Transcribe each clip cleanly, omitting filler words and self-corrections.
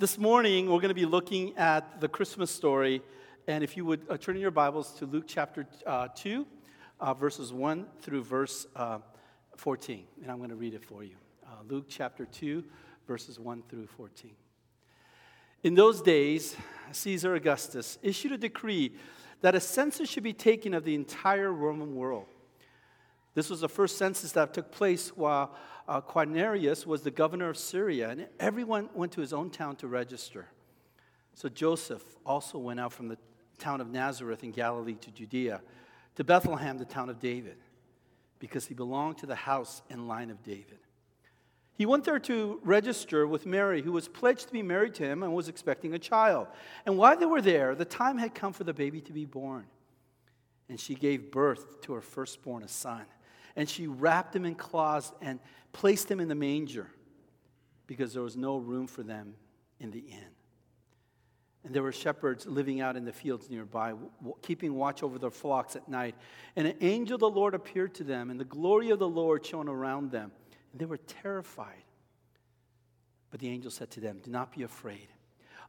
This morning, we're going to be looking at the Christmas story. And if you would turn in your Bibles to Luke chapter 2, verses 1 through verse 14. And I'm going to read it for you. Luke chapter 2, verses 1 through 14. In those days, Caesar Augustus issued a decree that a census should be taken of the entire Roman world. This was the first census that took place while Quirinius was the governor of Syria, and everyone went to his own town to register. So Joseph also went out from the town of Nazareth in Galilee to Judea, to Bethlehem, the town of David, because he belonged to the house and line of David. He went there to register with Mary, who was pledged to be married to him and was expecting a child. And while they were there, the time had come for the baby to be born. And she gave birth to her firstborn, a son. And she wrapped him in cloths and placed him in the manger because there was no room for them in the inn. And there were shepherds living out in the fields nearby, keeping watch over their flocks at night. And an angel of the Lord appeared to them, and the glory of the Lord shone around them. And they were terrified. But the angel said to them, "Do not be afraid.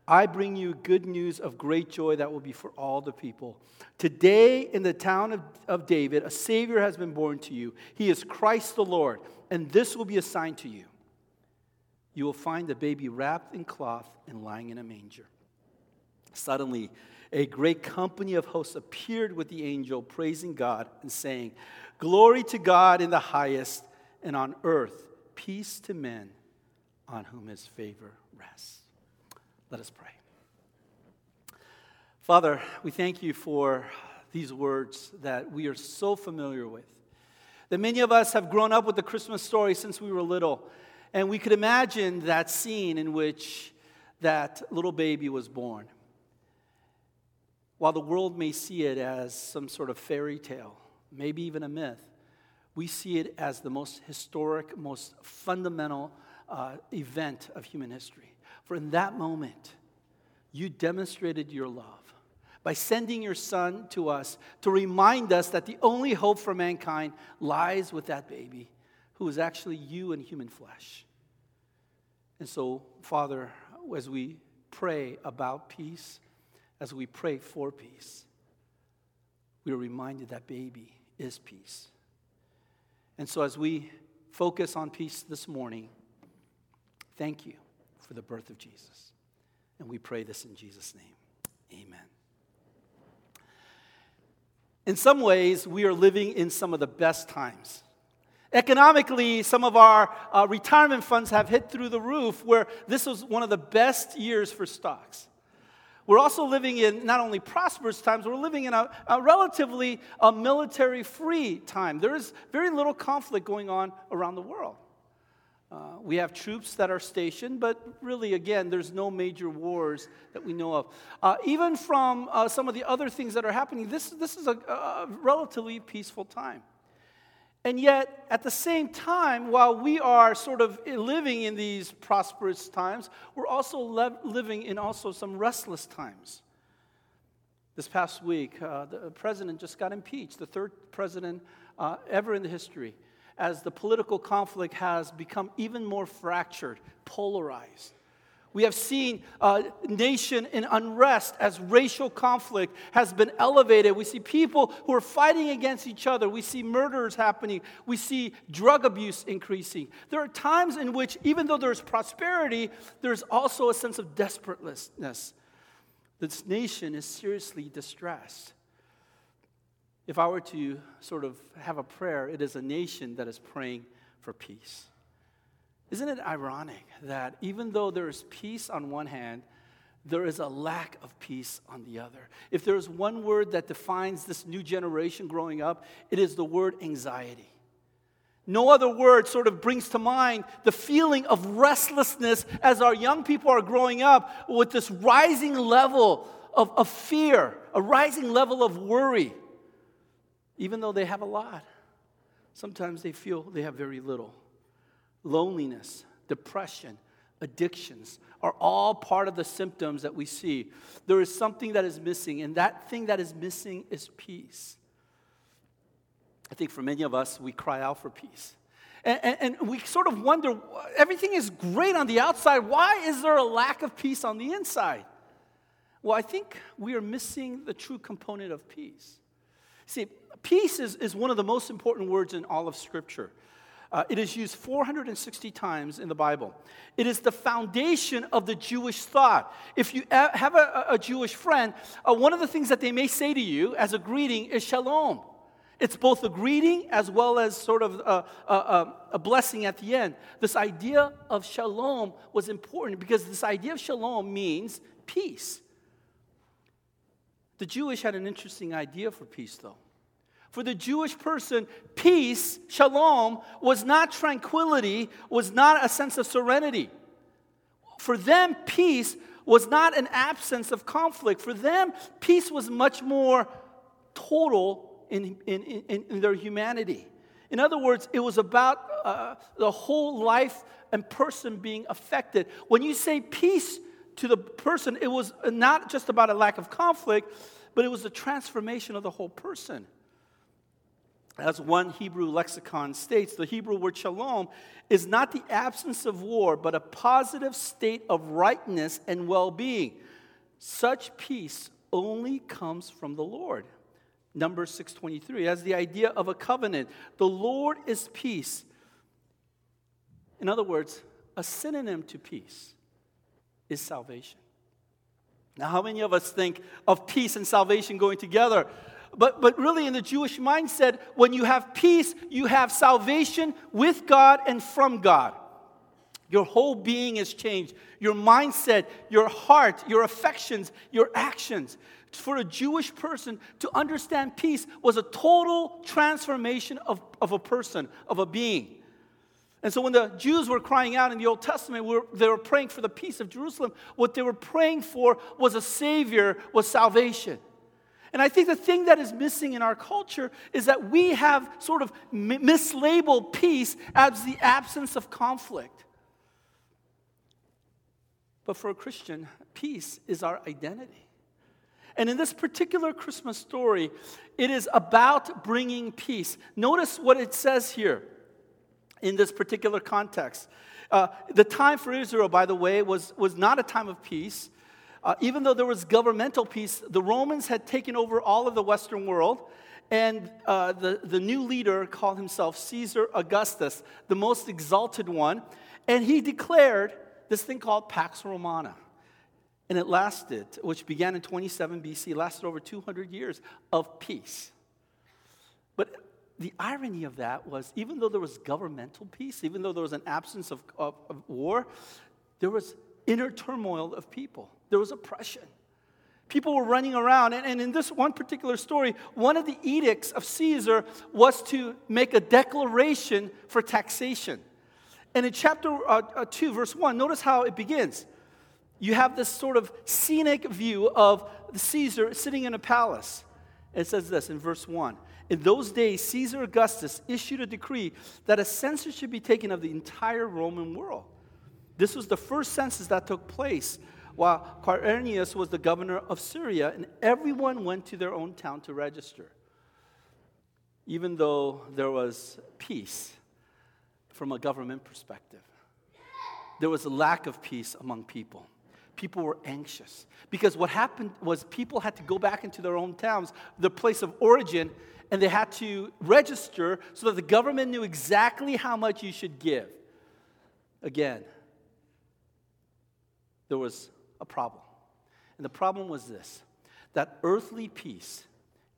I bring you good news of great joy that will be for all the people. Today in the town of David, a Savior has been born to you. He is Christ the Lord, and this will be a sign to you. You will find the baby wrapped in cloth and lying in a manger." Suddenly, a great company of hosts appeared with the angel, praising God and saying, "Glory to God in the highest, and on earth, peace to men on whom his favor rests." Let us pray. Father, we thank you for these words that we are so familiar with, that many of us have grown up with the Christmas story since we were little, and we could imagine that scene in which that little baby was born. While the world may see it as some sort of fairy tale, maybe even a myth, we see it as the most historic, most fundamental event of human history. For in that moment, you demonstrated your love by sending your son to us to remind us that the only hope for mankind lies with that baby who is actually you in human flesh. And so, Father, as we pray about peace, as we pray for peace, we are reminded that baby is peace. And so as we focus on peace this morning, thank you for the birth of Jesus. And we pray this in Jesus' name. Amen. In some ways, we are living in some of the best times. Economically, some of our retirement funds have hit through the roof, where this was one of the best years for stocks. We're also living in not only prosperous times, we're living in a relatively military-free time. There is very little conflict going on around the world. We have troops that are stationed, but really, again, there's no major wars that we know of. Even from some of the other things that are happening, this is a relatively peaceful time. And yet, at the same time, while we are sort of living in these prosperous times, we're also living in also some restless times. This past week, the president just got impeached, the third president ever in the history, as the political conflict has become even more fractured, polarized. We have seen a nation in unrest as racial conflict has been elevated. We see people who are fighting against each other. We see murders happening. We see drug abuse increasing. There are times in which, even though there's prosperity, there's also a sense of desperateness. This nation is seriously distressed. If I were to sort of have a prayer, it is a nation that is praying for peace. Isn't it ironic that even though there is peace on one hand, there is a lack of peace on the other? If there is one word that defines this new generation growing up, it is the word anxiety. No other word sort of brings to mind the feeling of restlessness as our young people are growing up with this rising level of fear, a rising level of worry. Even though they have a lot, sometimes they feel they have very little. Loneliness, depression, addictions are all part of the symptoms that we see. There is something that is missing, and that thing that is missing is peace. I think for many of us, we cry out for peace. And we sort of wonder, everything is great on the outside. Why is there a lack of peace on the inside? Well, I think we are missing the true component of peace. See, peace is one of the most important words in all of Scripture. It is used 460 times in the Bible. It is the foundation of the Jewish thought. If you have a Jewish friend, one of the things that they may say to you as a greeting is shalom. It's both a greeting as well as sort of a blessing at the end. This idea of shalom was important because this idea of shalom means peace. The Jewish had an interesting idea for peace, though. For the Jewish person, peace, shalom, was not tranquility, was not a sense of serenity. For them, peace was not an absence of conflict. For them, peace was much more total in their humanity. In other words, it was about the whole life and person being affected. When you say peace to the person, it was not just about a lack of conflict, but it was the transformation of the whole person. As one Hebrew lexicon states, the Hebrew word shalom is not the absence of war, but a positive state of rightness and well-being. Such peace only comes from the Lord. Numbers 6:23 has the idea of a covenant. The Lord is peace. In other words, a synonym to peace is salvation. Now, how many of us think of peace and salvation going together? But really, in the Jewish mindset, when you have peace, you have salvation with God and from God. Your whole being is changed. Your mindset, your heart, your affections, your actions. For a Jewish person to understand peace was a total transformation of a person, of a being. And so when the Jews were crying out in the Old Testament, they were praying for the peace of Jerusalem. What they were praying for was a Savior, was salvation. And I think the thing that is missing in our culture is that we have sort of mislabeled peace as the absence of conflict. But for a Christian, peace is our identity. And in this particular Christmas story, it is about bringing peace. Notice what it says here in this particular context. The time for Israel, by the way, was not a time of peace. Even though there was governmental peace, the Romans had taken over all of the Western world, and the new leader called himself Caesar Augustus, the most exalted one, and he declared this thing called Pax Romana. And it lasted, which began in 27 BC, lasted over 200 years of peace. But the irony of that was, even though there was governmental peace, even though there was an absence of war, there was inner turmoil of people. There was oppression. People were running around. And in this one particular story, one of the edicts of Caesar was to make a declaration for taxation. And in chapter 2, verse 1, notice how it begins. You have this sort of scenic view of Caesar sitting in a palace. It says this in verse 1. In those days, Caesar Augustus issued a decree that a census should be taken of the entire Roman world. This was the first census that took place while Quirinius was the governor of Syria, and everyone went to their own town to register. Even though there was peace from a government perspective, there was a lack of peace among people. People were anxious because what happened was people had to go back into their own towns, their place of origin, and they had to register so that the government knew exactly how much you should give. Again, there was a problem. And the problem was this, that earthly peace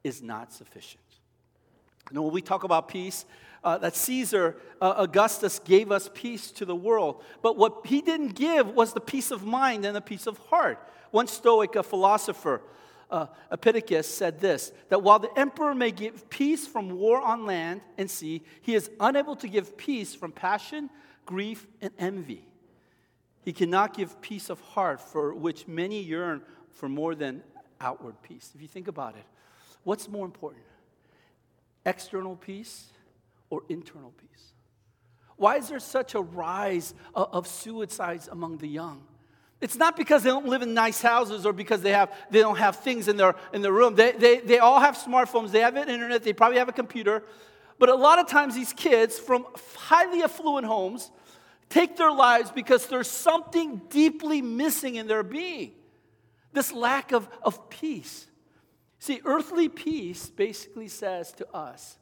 is not sufficient. You know, when we talk about peace, that Caesar Augustus gave us peace to the world. But what he didn't give was the peace of mind and the peace of heart. One Stoic philosopher, Epictetus, said this, that while the emperor may give peace from war on land and sea, he is unable to give peace from passion, grief, and envy. He cannot give peace of heart, for which many yearn for more than outward peace. If you think about it, what's more important? External peace or internal peace? Why is there such a rise of suicides among the young? It's not because they don't live in nice houses or because they don't have things in their room. They all have smartphones. They have an internet. They probably have a computer. But a lot of times these kids from highly affluent homes take their lives because there's something deeply missing in their being. This lack of peace. See, earthly peace basically says to us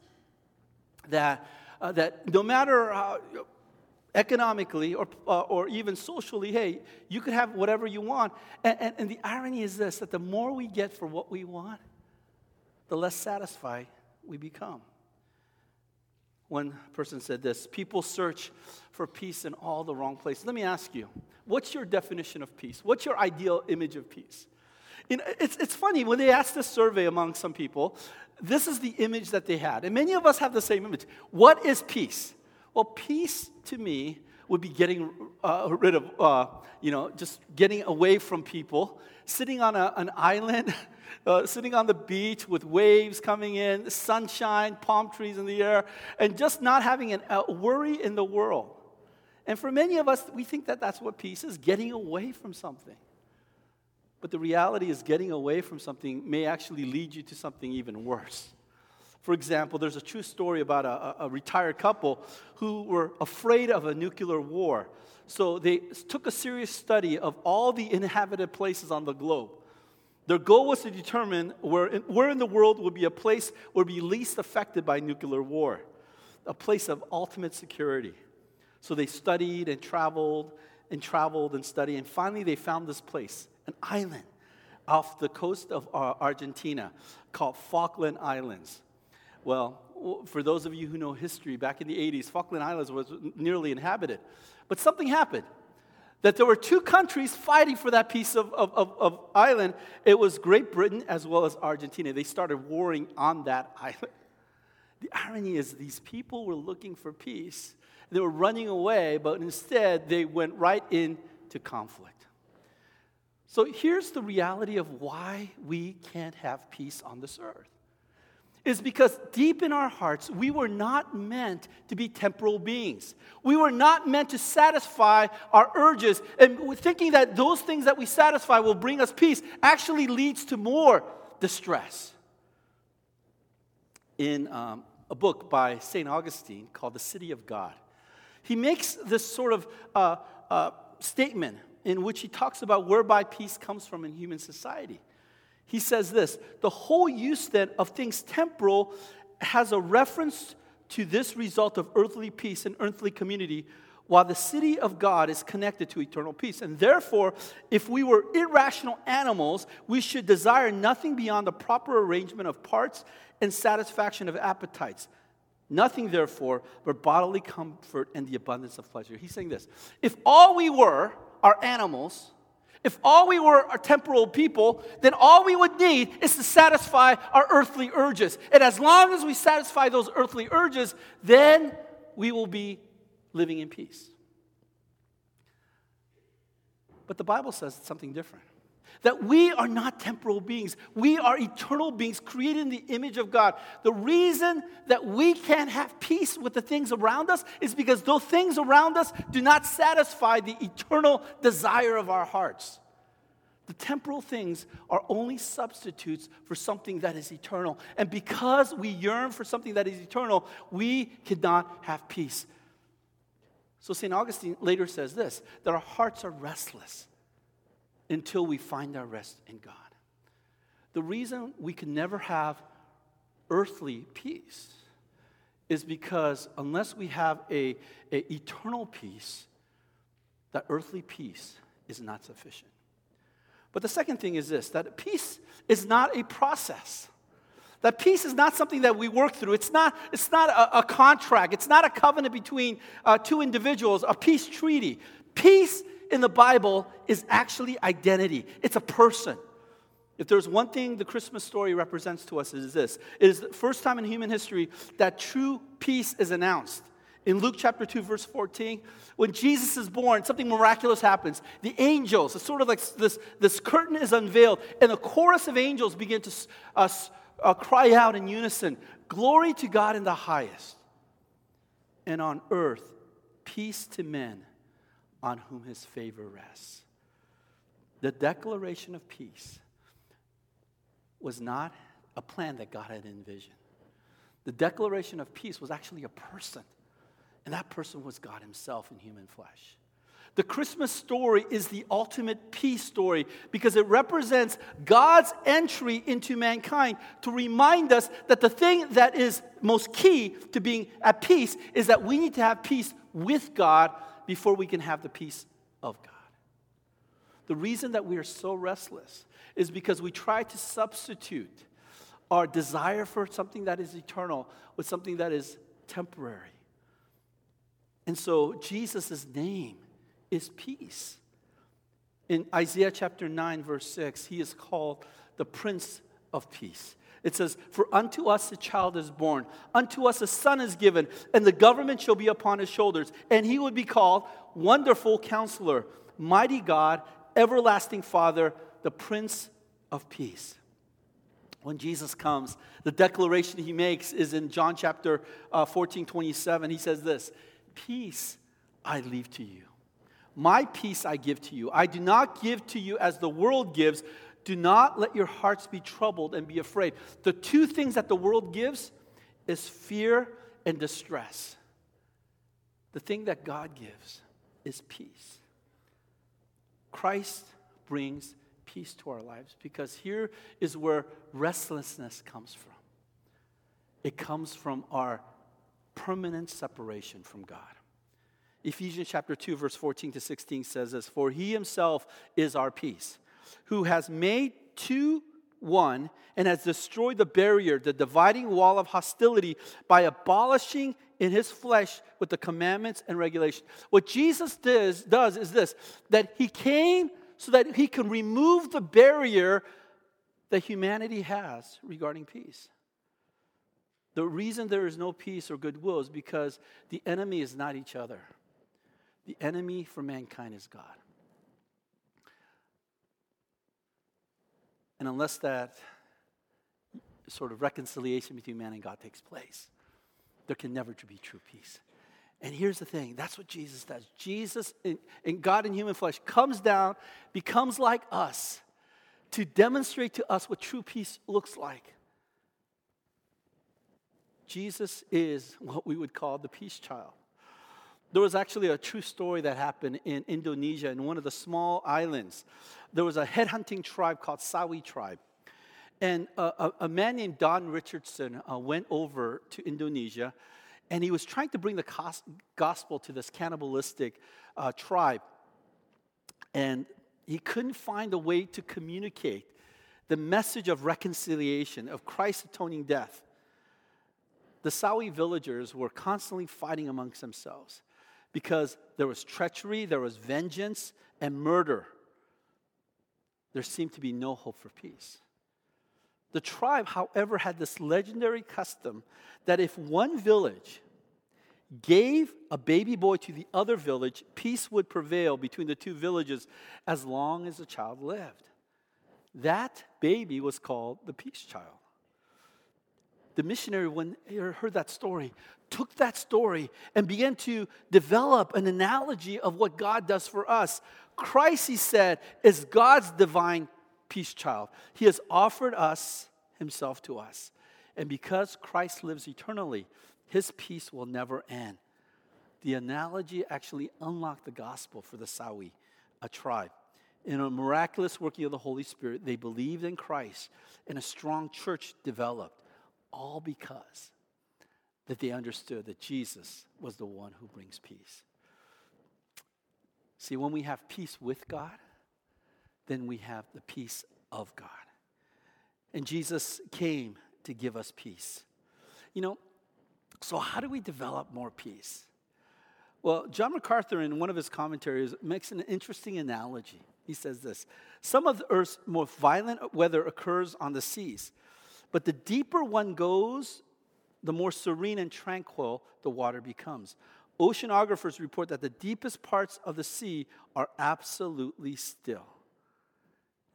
that no matter economically or even socially, hey, you could have whatever you want. And the irony is this, that the more we get for what we want, the less satisfied we become. One person said this, people search for peace in all the wrong places. Let me ask you, what's your definition of peace? What's your ideal image of peace? It's funny, when they asked this survey among some people, this is the image that they had. And many of us have the same image. What is peace? Well, peace to me would be getting rid of, just getting away from people, sitting on an island, sitting on the beach with waves coming in, sunshine, palm trees in the air, and just not having a worry in the world. And for many of us, we think that that's what peace is, getting away from something. But the reality is getting away from something may actually lead you to something even worse. For example, there's a true story about a retired couple who were afraid of a nuclear war. So they took a serious study of all the inhabited places on the globe. Their goal was to determine where in the world would be a place where would be least affected by nuclear war, a place of ultimate security. So they studied and traveled and studied, and finally they found this place, an island off the coast of Argentina called Falkland Islands. Well, for those of you who know history, back in the 80s, Falkland Islands was nearly inhabited. But something happened, that there were two countries fighting for that piece of island. It was Great Britain as well as Argentina. They started warring on that island. The irony is these people were looking for peace. They were running away, but instead they went right into conflict. So here's the reality of why we can't have peace on this earth. Is because deep in our hearts, we were not meant to be temporal beings. We were not meant to satisfy our urges. And thinking that those things that we satisfy will bring us peace actually leads to more distress. In a book by St. Augustine called The City of God, he makes this sort of statement in which he talks about whereby peace comes from in human society. He says this, the whole use then of things temporal has a reference to this result of earthly peace and earthly community, while the city of God is connected to eternal peace. And therefore, if we were irrational animals, we should desire nothing beyond the proper arrangement of parts and satisfaction of appetites. Nothing, therefore, but bodily comfort and the abundance of pleasure. He's saying this, if all we were are animals, if all we were are temporal people, then all we would need is to satisfy our earthly urges. And as long as we satisfy those earthly urges, then we will be living in peace. But the Bible says something different. That we are not temporal beings. We are eternal beings created in the image of God. The reason that we can't have peace with the things around us is because those things around us do not satisfy the eternal desire of our hearts. The temporal things are only substitutes for something that is eternal. And because we yearn for something that is eternal, we cannot have peace. So St. Augustine later says this, that our hearts are restless until we find our rest in God. The reason we can never have earthly peace is because unless we have an eternal peace, that earthly peace is not sufficient. But the second thing is this, that peace is not a process. That peace is not something that we work through. It's not a contract. It's not a covenant between two individuals, a peace treaty. Peace in the Bible is actually identity. It's a person. If there's one thing the Christmas story represents to us, it is this. It is the first time in human history that true peace is announced. In Luke chapter 2, verse 14, when Jesus is born, something miraculous happens. The angels, it's sort of like this curtain is unveiled, and a chorus of angels begin to cry out in unison, "Glory to God in the highest, and on earth, peace to men on whom his favor rests." The declaration of peace was not a plan that God had envisioned. The declaration of peace was actually a person, and that person was God himself in human flesh. The Christmas story is the ultimate peace story because it represents God's entry into mankind to remind us that the thing that is most key to being at peace is that we need to have peace with God before we can have the peace of God. The reason that we are so restless is because we try to substitute our desire for something that is eternal with something that is temporary. And so Jesus' name is peace. In Isaiah chapter 9, verse 6, he is called the Prince of Peace. It says, "For unto us a child is born, unto us a son is given, and the government shall be upon his shoulders. And he will be called Wonderful Counselor, Mighty God, Everlasting Father, the Prince of Peace." When Jesus comes, the declaration he makes is in John chapter 14:27. He says this, "Peace I leave to you. My peace I give to you. I do not give to you as the world gives. Do not let your hearts be troubled and be afraid." The two things that the world gives is fear and distress. The thing that God gives is peace. Christ brings peace to our lives because here is where restlessness comes from. It comes from our permanent separation from God. Ephesians chapter 2, verse 14 to 16 says this, "For he himself is our peace, who has made two one and has destroyed the barrier, the dividing wall of hostility, by abolishing in his flesh with the commandments and regulations." What Jesus does is this, that he came so that he can remove the barrier that humanity has regarding peace. The reason there is no peace or goodwill is because the enemy is not each other. The enemy for mankind is God. And unless that sort of reconciliation between man and God takes place, there can never be true peace. And here's the thing, that's what Jesus does. Jesus, in God in human flesh, comes down, becomes like us, to demonstrate to us what true peace looks like. Jesus is what we would call the peace child. There was actually a true story that happened in Indonesia, in one of the small islands. There was a headhunting tribe called Sawi tribe. And a man named Don Richardson went over to Indonesia, and he was trying to bring the gospel to this cannibalistic tribe. And he couldn't find a way to communicate the message of reconciliation, of Christ's atoning death. The Sawi villagers were constantly fighting amongst themselves, because there was treachery, there was vengeance, and murder. There seemed to be no hope for peace. The tribe, however, had this legendary custom that if one village gave a baby boy to the other village, peace would prevail between the two villages as long as the child lived. That baby was called the peace child. The missionary, when he heard that story, took that story and began to develop an analogy of what God does for us. Christ, he said, is God's divine peace child. He has offered us himself to us. And because Christ lives eternally, his peace will never end. The analogy actually unlocked the gospel for the Sawi, a tribe. In a miraculous working of the Holy Spirit, they believed in Christ, and a strong church developed. All because that they understood that Jesus was the one who brings peace. See, when we have peace with God, then we have the peace of God. And Jesus came to give us peace. You know, so how do we develop more peace? Well, John MacArthur, in one of his commentaries, makes an interesting analogy. He says this, "Some of the earth's most violent weather occurs on the seas. But the deeper one goes, the more serene and tranquil the water becomes. Oceanographers report that the deepest parts of the sea are absolutely still."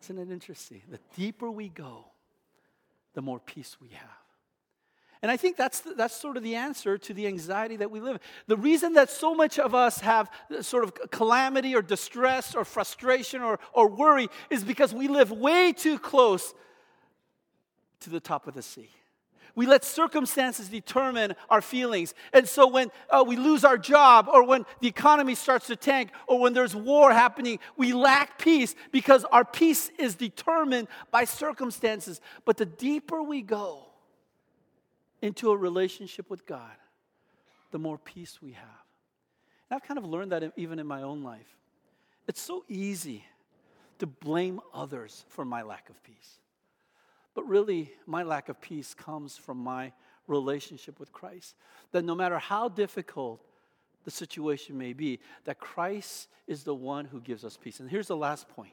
Isn't it interesting? The deeper we go, the more peace we have. And I think that's sort of the answer to the anxiety that we live in. The reason that so much of us have sort of calamity or distress or frustration or worry is because we live way too close to the top of the sea. We let circumstances determine our feelings. And so when we lose our job, or when the economy starts to tank, or when there's war happening, we lack peace because our peace is determined by circumstances. But the deeper we go into a relationship with God, the more peace we have. And I've kind of learned that even in my own life. It's so easy to blame others for my lack of peace. But really, my lack of peace comes from my relationship with Christ. That no matter how difficult the situation may be, that Christ is the one who gives us peace. And here's the last point.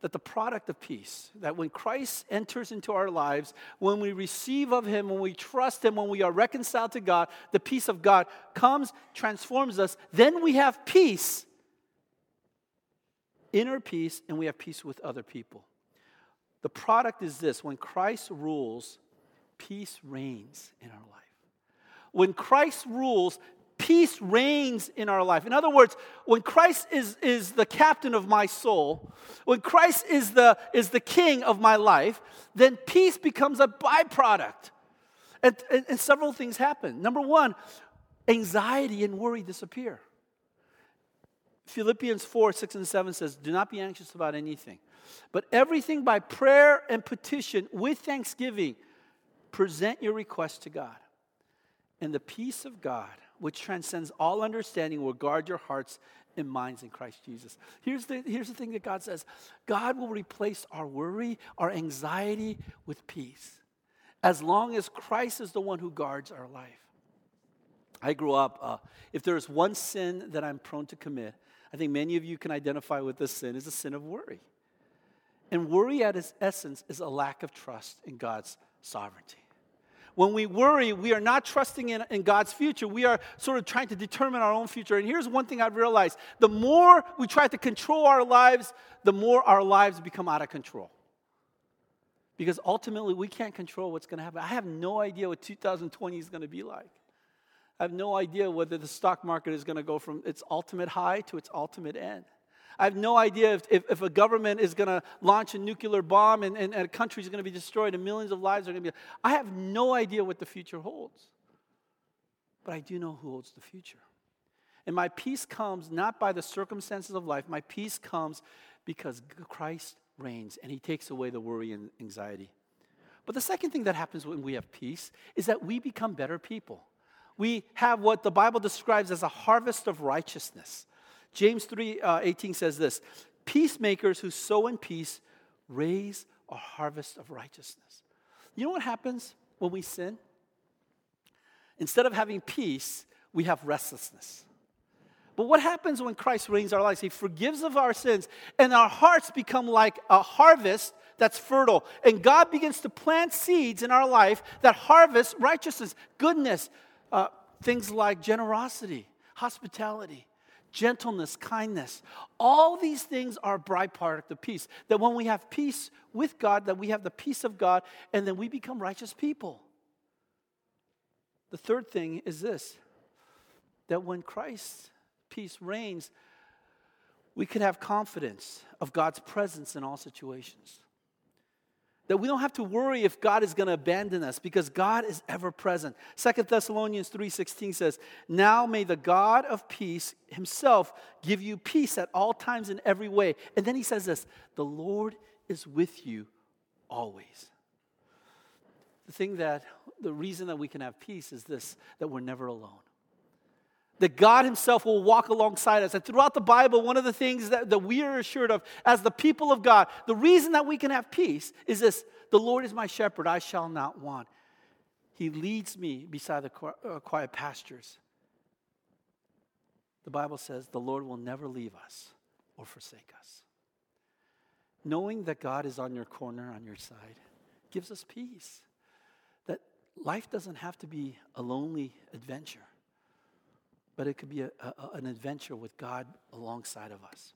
That the product of peace, that when Christ enters into our lives, when we receive of Him, when we trust Him, when we are reconciled to God, the peace of God comes, transforms us. Then we have peace, inner peace, and we have peace with other people. The product is this: when Christ rules, peace reigns in our life. When Christ rules, peace reigns in our life. In other words, when Christ is the captain of my soul, when Christ is the king of my life, then peace becomes a byproduct. And several things happen. Number one, anxiety and worry disappear. Philippians 4, 6, and 7 says, "Do not be anxious about anything, but everything by prayer and petition with thanksgiving, present your requests to God. And the peace of God, which transcends all understanding, will guard your hearts and minds in Christ Jesus." Here's the thing that God says. God will replace our worry, our anxiety with peace, as long as Christ is the one who guards our life. I grew up, if there's one sin that I'm prone to commit, I think many of you can identify with this sin, is the sin of worry. And worry at its essence is a lack of trust in God's sovereignty. When we worry, we are not trusting in God's future. We are sort of trying to determine our own future. And here's one thing I've realized. The more we try to control our lives, the more our lives become out of control. Because ultimately, we can't control what's going to happen. I have no idea what 2020 is going to be like. I have no idea whether the stock market is going to go from its ultimate high to its ultimate end. I have no idea if a government is going to launch a nuclear bomb and a country is going to be destroyed and millions of lives are going to be... I have no idea what the future holds. But I do know who holds the future. And my peace comes not by the circumstances of life. My peace comes because Christ reigns and He takes away the worry and anxiety. But the second thing that happens when we have peace is that we become better people. We have what the Bible describes as a harvest of righteousness. James 3:18 says this: "Peacemakers who sow in peace raise a harvest of righteousness." You know what happens when we sin? Instead of having peace, we have restlessness. But what happens when Christ reigns our lives? He forgives of our sins, and our hearts become like a harvest that's fertile. And God begins to plant seeds in our life that harvest righteousness, goodness, things like generosity, hospitality, gentleness, kindness. All these things are a byproduct of peace. That when we have peace with God, that we have the peace of God, and then we become righteous people. The third thing is this: that when Christ's peace reigns, we could have confidence of God's presence in all situations. That we don't have to worry if God is going to abandon us, because God is ever present. 2 Thessalonians 3:16 says, "Now may the God of peace Himself give you peace at all times in every way." And then he says this: "The Lord is with you always." The reason that we can have peace is this: that we're never alone. That God Himself will walk alongside us. And throughout the Bible, one of the things that we are assured of as the people of God, the reason that we can have peace is this: "The Lord is my shepherd, I shall not want. He leads me beside the quiet pastures." The Bible says the Lord will never leave us or forsake us. Knowing that God is on your corner, on your side, gives us peace. That life doesn't have to be a lonely adventure, but it could be an adventure with God alongside of us.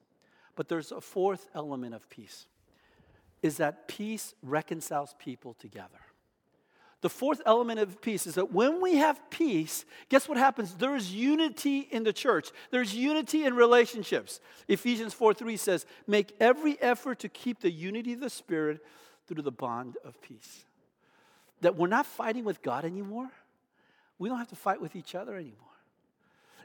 But there's a fourth element of peace, is that peace reconciles people together. The fourth element of peace is that when we have peace, guess what happens? There is unity in the church. There's unity in relationships. Ephesians 4:3 says, "Make every effort to keep the unity of the Spirit through the bond of peace." that we're not fighting with God anymore. We don't have to fight with each other anymore.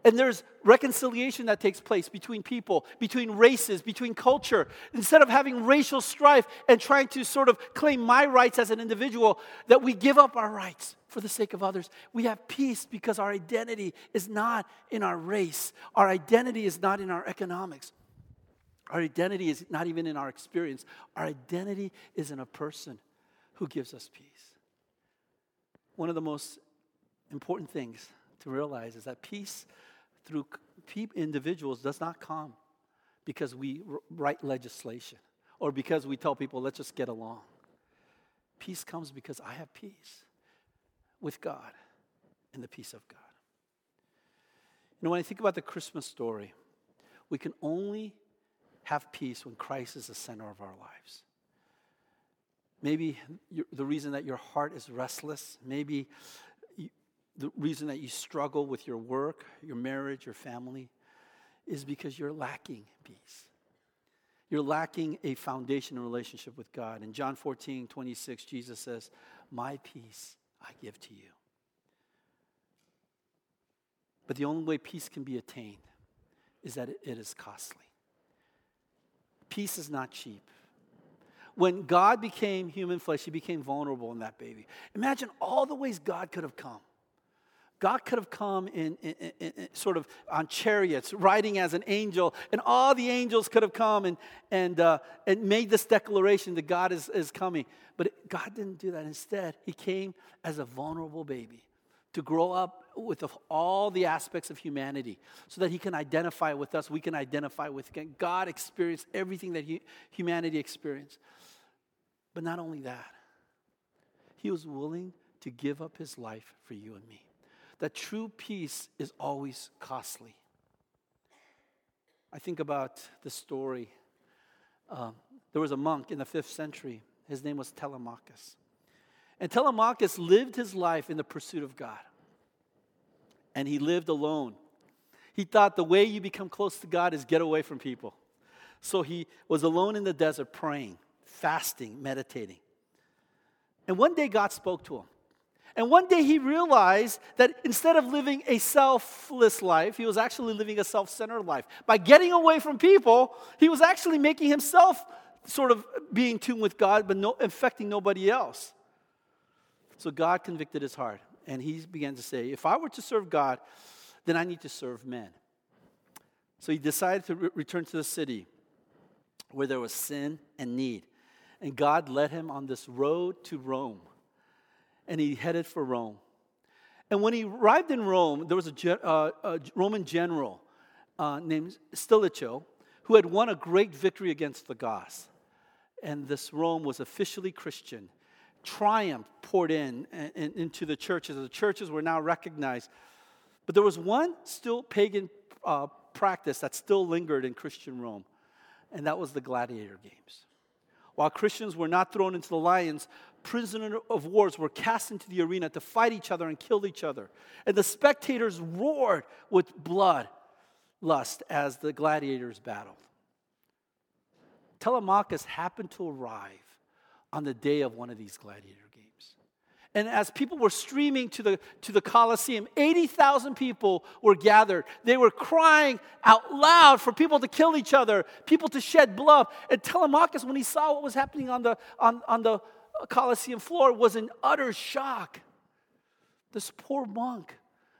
And there's reconciliation that takes place between people, between races, between culture. Instead of having racial strife and trying to sort of claim my rights as an individual, that we give up our rights for the sake of others. We have peace because our identity is not in our race. Our identity is not in our economics. Our identity is not even in our experience. Our identity is in a person who gives us peace. One of the most important things to realize is that peace through individuals does not come because we write legislation or because we tell people, let's just get along. Peace comes because I have peace with God and the peace of God. You know, when I think about the Christmas story, we can only have peace when Christ is the center of our lives. Maybe the reason that your heart is restless, maybe the reason that you struggle with your work, your marriage, your family, is because you're lacking peace. You're lacking a foundation and relationship with God. In John 14:26, Jesus says, "My peace I give to you." But the only way peace can be attained is that it is costly. Peace is not cheap. When God became human flesh, he became vulnerable in that baby. Imagine all the ways God could have come. God could have come in sort of on chariots, riding as an angel, and all the angels could have come and made this declaration that God is coming. But God didn't do that. Instead, he came as a vulnerable baby to grow up with all the aspects of humanity so that he can identify with us, we can identify with him. God experienced everything that humanity experienced. But not only that, he was willing to give up his life for you and me. That true peace is always costly. I think about the story. There was a monk in the 5th century. His name was Telemachus. And Telemachus lived his life in the pursuit of God. And he lived alone. He thought the way you become close to God is get away from people. So he was alone in the desert praying, fasting, meditating. And one day God spoke to him. And one day he realized that instead of living a selfless life, he was actually living a self-centered life. By getting away from people, he was actually making himself sort of being in tune with God, but affecting nobody else. So God convicted his heart, and he began to say, if I were to serve God, then I need to serve men. So he decided to return to the city where there was sin and need. And God led him on this road to Rome. And he headed for Rome. And when he arrived in Rome, there was a Roman general named Stilicho who had won a great victory against the Goths. And this Rome was officially Christian. Triumph poured into the churches. The churches were now recognized. But there was one still pagan practice that still lingered in Christian Rome, and that was the gladiator games. While Christians were not thrown into the lions, prisoners of wars were cast into the arena to fight each other and kill each other. And the spectators roared with blood lust as the gladiators battled. Telemachus happened to arrive on the day of one of these gladiator games. And as people were streaming to the Colosseum, 80,000 people were gathered. They were crying out loud for people to kill each other, people to shed blood. And Telemachus, when he saw what was happening on the Colosseum floor, was in utter shock. This poor monk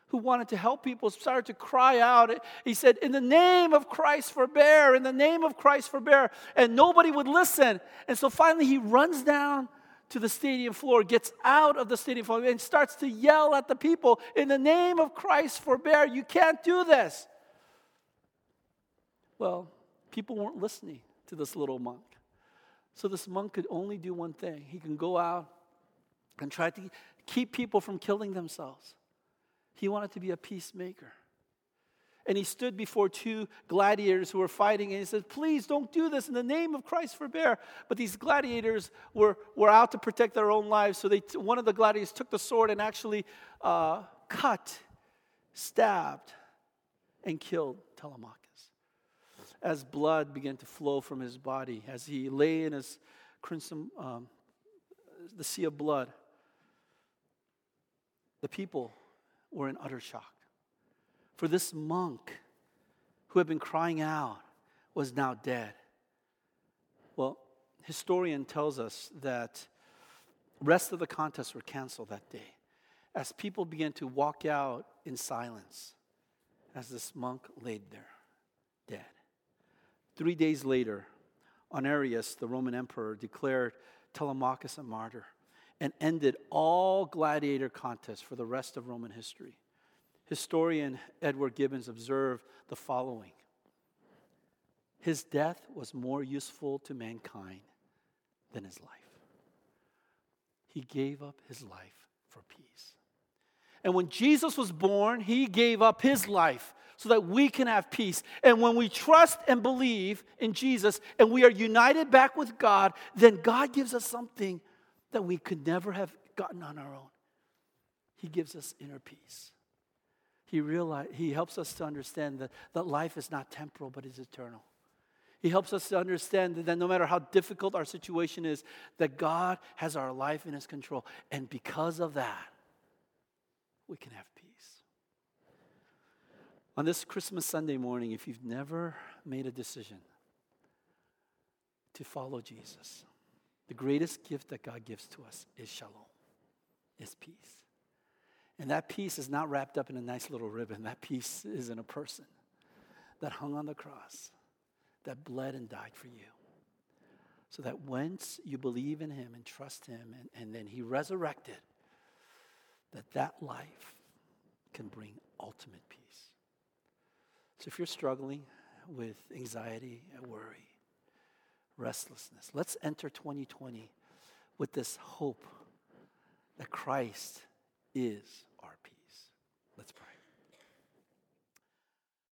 who wanted to help people started to cry out. He said, in the name of Christ, forbear. In the name of Christ, forbear. And nobody would listen. And so finally he runs down to the stadium floor, gets out of the stadium floor, and starts to yell at the people, in the name of Christ, forbear. You can't do this. Well, people weren't listening to this little monk. So this monk could only do one thing. He can go out and try to keep people from killing themselves. He wanted to be a peacemaker. And he stood before two gladiators who were fighting, and he said, please don't do this. In the name of Christ, forbear. But these gladiators were out to protect their own lives. So one of the gladiators took the sword and actually cut, stabbed, and killed Telemachus. As blood began to flow from his body, as he lay in the sea of blood, The people were in utter shock. For this monk who had been crying out was now dead. Well, historian tells us that the rest of the contests were canceled that day as people began to walk out in silence as this monk laid there, dead. 3 days later, Honorius, the Roman emperor, declared Telemachus a martyr and ended all gladiator contests for the rest of Roman history. Historian Edward Gibbons observed the following. His death was more useful to mankind than his life. He gave up his life for peace. And when Jesus was born, he gave up his life so that we can have peace. And when we trust and believe in Jesus and we are united back with God, then God gives us something that we could never have gotten on our own. He gives us inner peace. He helps us to understand that life is not temporal, but is eternal. He helps us to understand that no matter how difficult our situation is, that God has our life in his control. And because of that, we can have peace. On this Christmas Sunday morning, if you've never made a decision to follow Jesus, the greatest gift that God gives to us is shalom, is peace. And that peace is not wrapped up in a nice little ribbon. That peace is in a person that hung on the cross, that bled and died for you. So that once you believe in him and trust him, and then he resurrected, that life can bring ultimate peace. So if you're struggling with anxiety and worry, restlessness, let's enter 2020 with this hope that Christ is our peace.